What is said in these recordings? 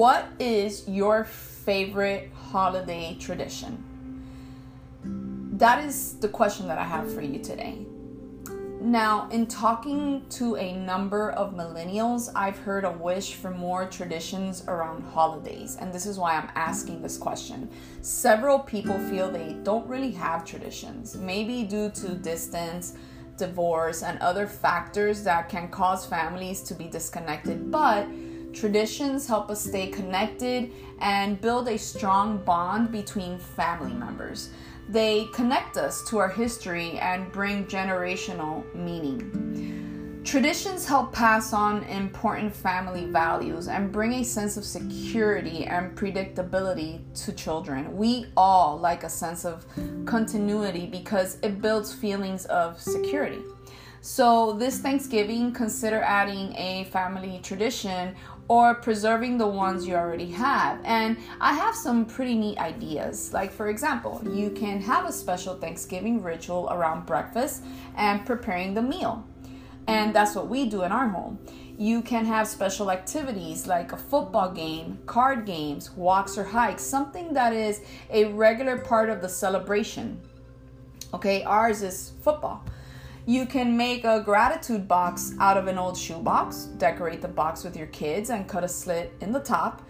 What is your favorite holiday tradition? That is the question that I have for you today. Now, in talking to a number of millennials, I've heard a wish for more traditions around holidays, and this is why I'm asking this question. Several people feel they don't really have traditions, maybe due to distance, divorce, and other factors that can cause families to be disconnected, but traditions help us stay connected and build a strong bond between family members. They connect us to our history and bring generational meaning. Traditions help pass on important family values and bring a sense of security and predictability to children. We all like a sense of continuity because it builds feelings of security. So this Thanksgiving, consider adding a family tradition or preserving the ones you already have. And I have some pretty neat ideas. Like, for example, you can have a special Thanksgiving ritual around breakfast and preparing the meal. And that's what we do in our home. You can have special activities like a football game, card games, walks or hikes, something that is a regular part of the celebration. Okay, ours is football. You can make a gratitude box out of an old shoebox, decorate the box with your kids and cut a slit in the top.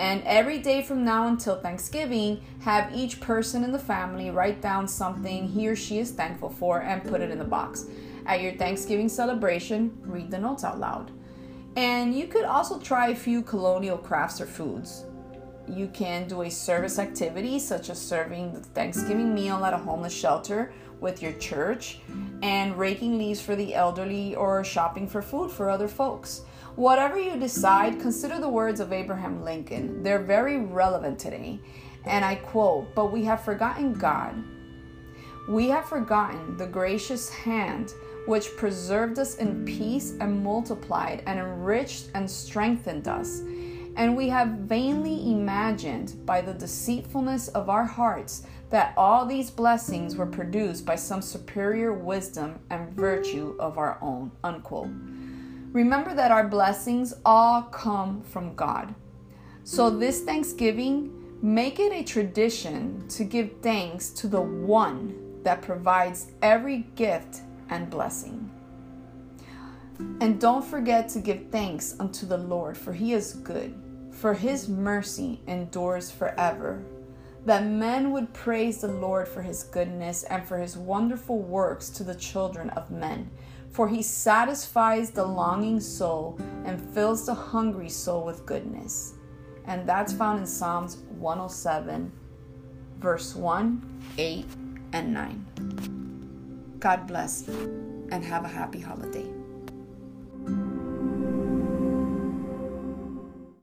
And every day from now until Thanksgiving, have each person in the family write down something he or she is thankful for and put it in the box. At your Thanksgiving celebration, read the notes out loud. And you could also try a few colonial crafts or foods. You can do a service activity such as serving the Thanksgiving meal at a homeless shelter with your church and raking leaves for the elderly or shopping for food for other folks. Whatever you decide, consider the words of Abraham Lincoln. They're very relevant today. And I quote, "But we have forgotten God. We have forgotten the gracious hand which preserved us in peace and multiplied and enriched and strengthened us. And we have vainly imagined by the deceitfulness of our hearts that all these blessings were produced by some superior wisdom and virtue of our own," unquote. Remember that our blessings all come from God. So this Thanksgiving, make it a tradition to give thanks to the one that provides every gift and blessing. And don't forget to give thanks unto the Lord, for he is good, for his mercy endures forever. That men would praise the Lord for his goodness and for his wonderful works to the children of men. For he satisfies the longing soul and fills the hungry soul with goodness. And that's found in Psalms 107, verse 1, 8, and 9. God bless you and have a happy holiday.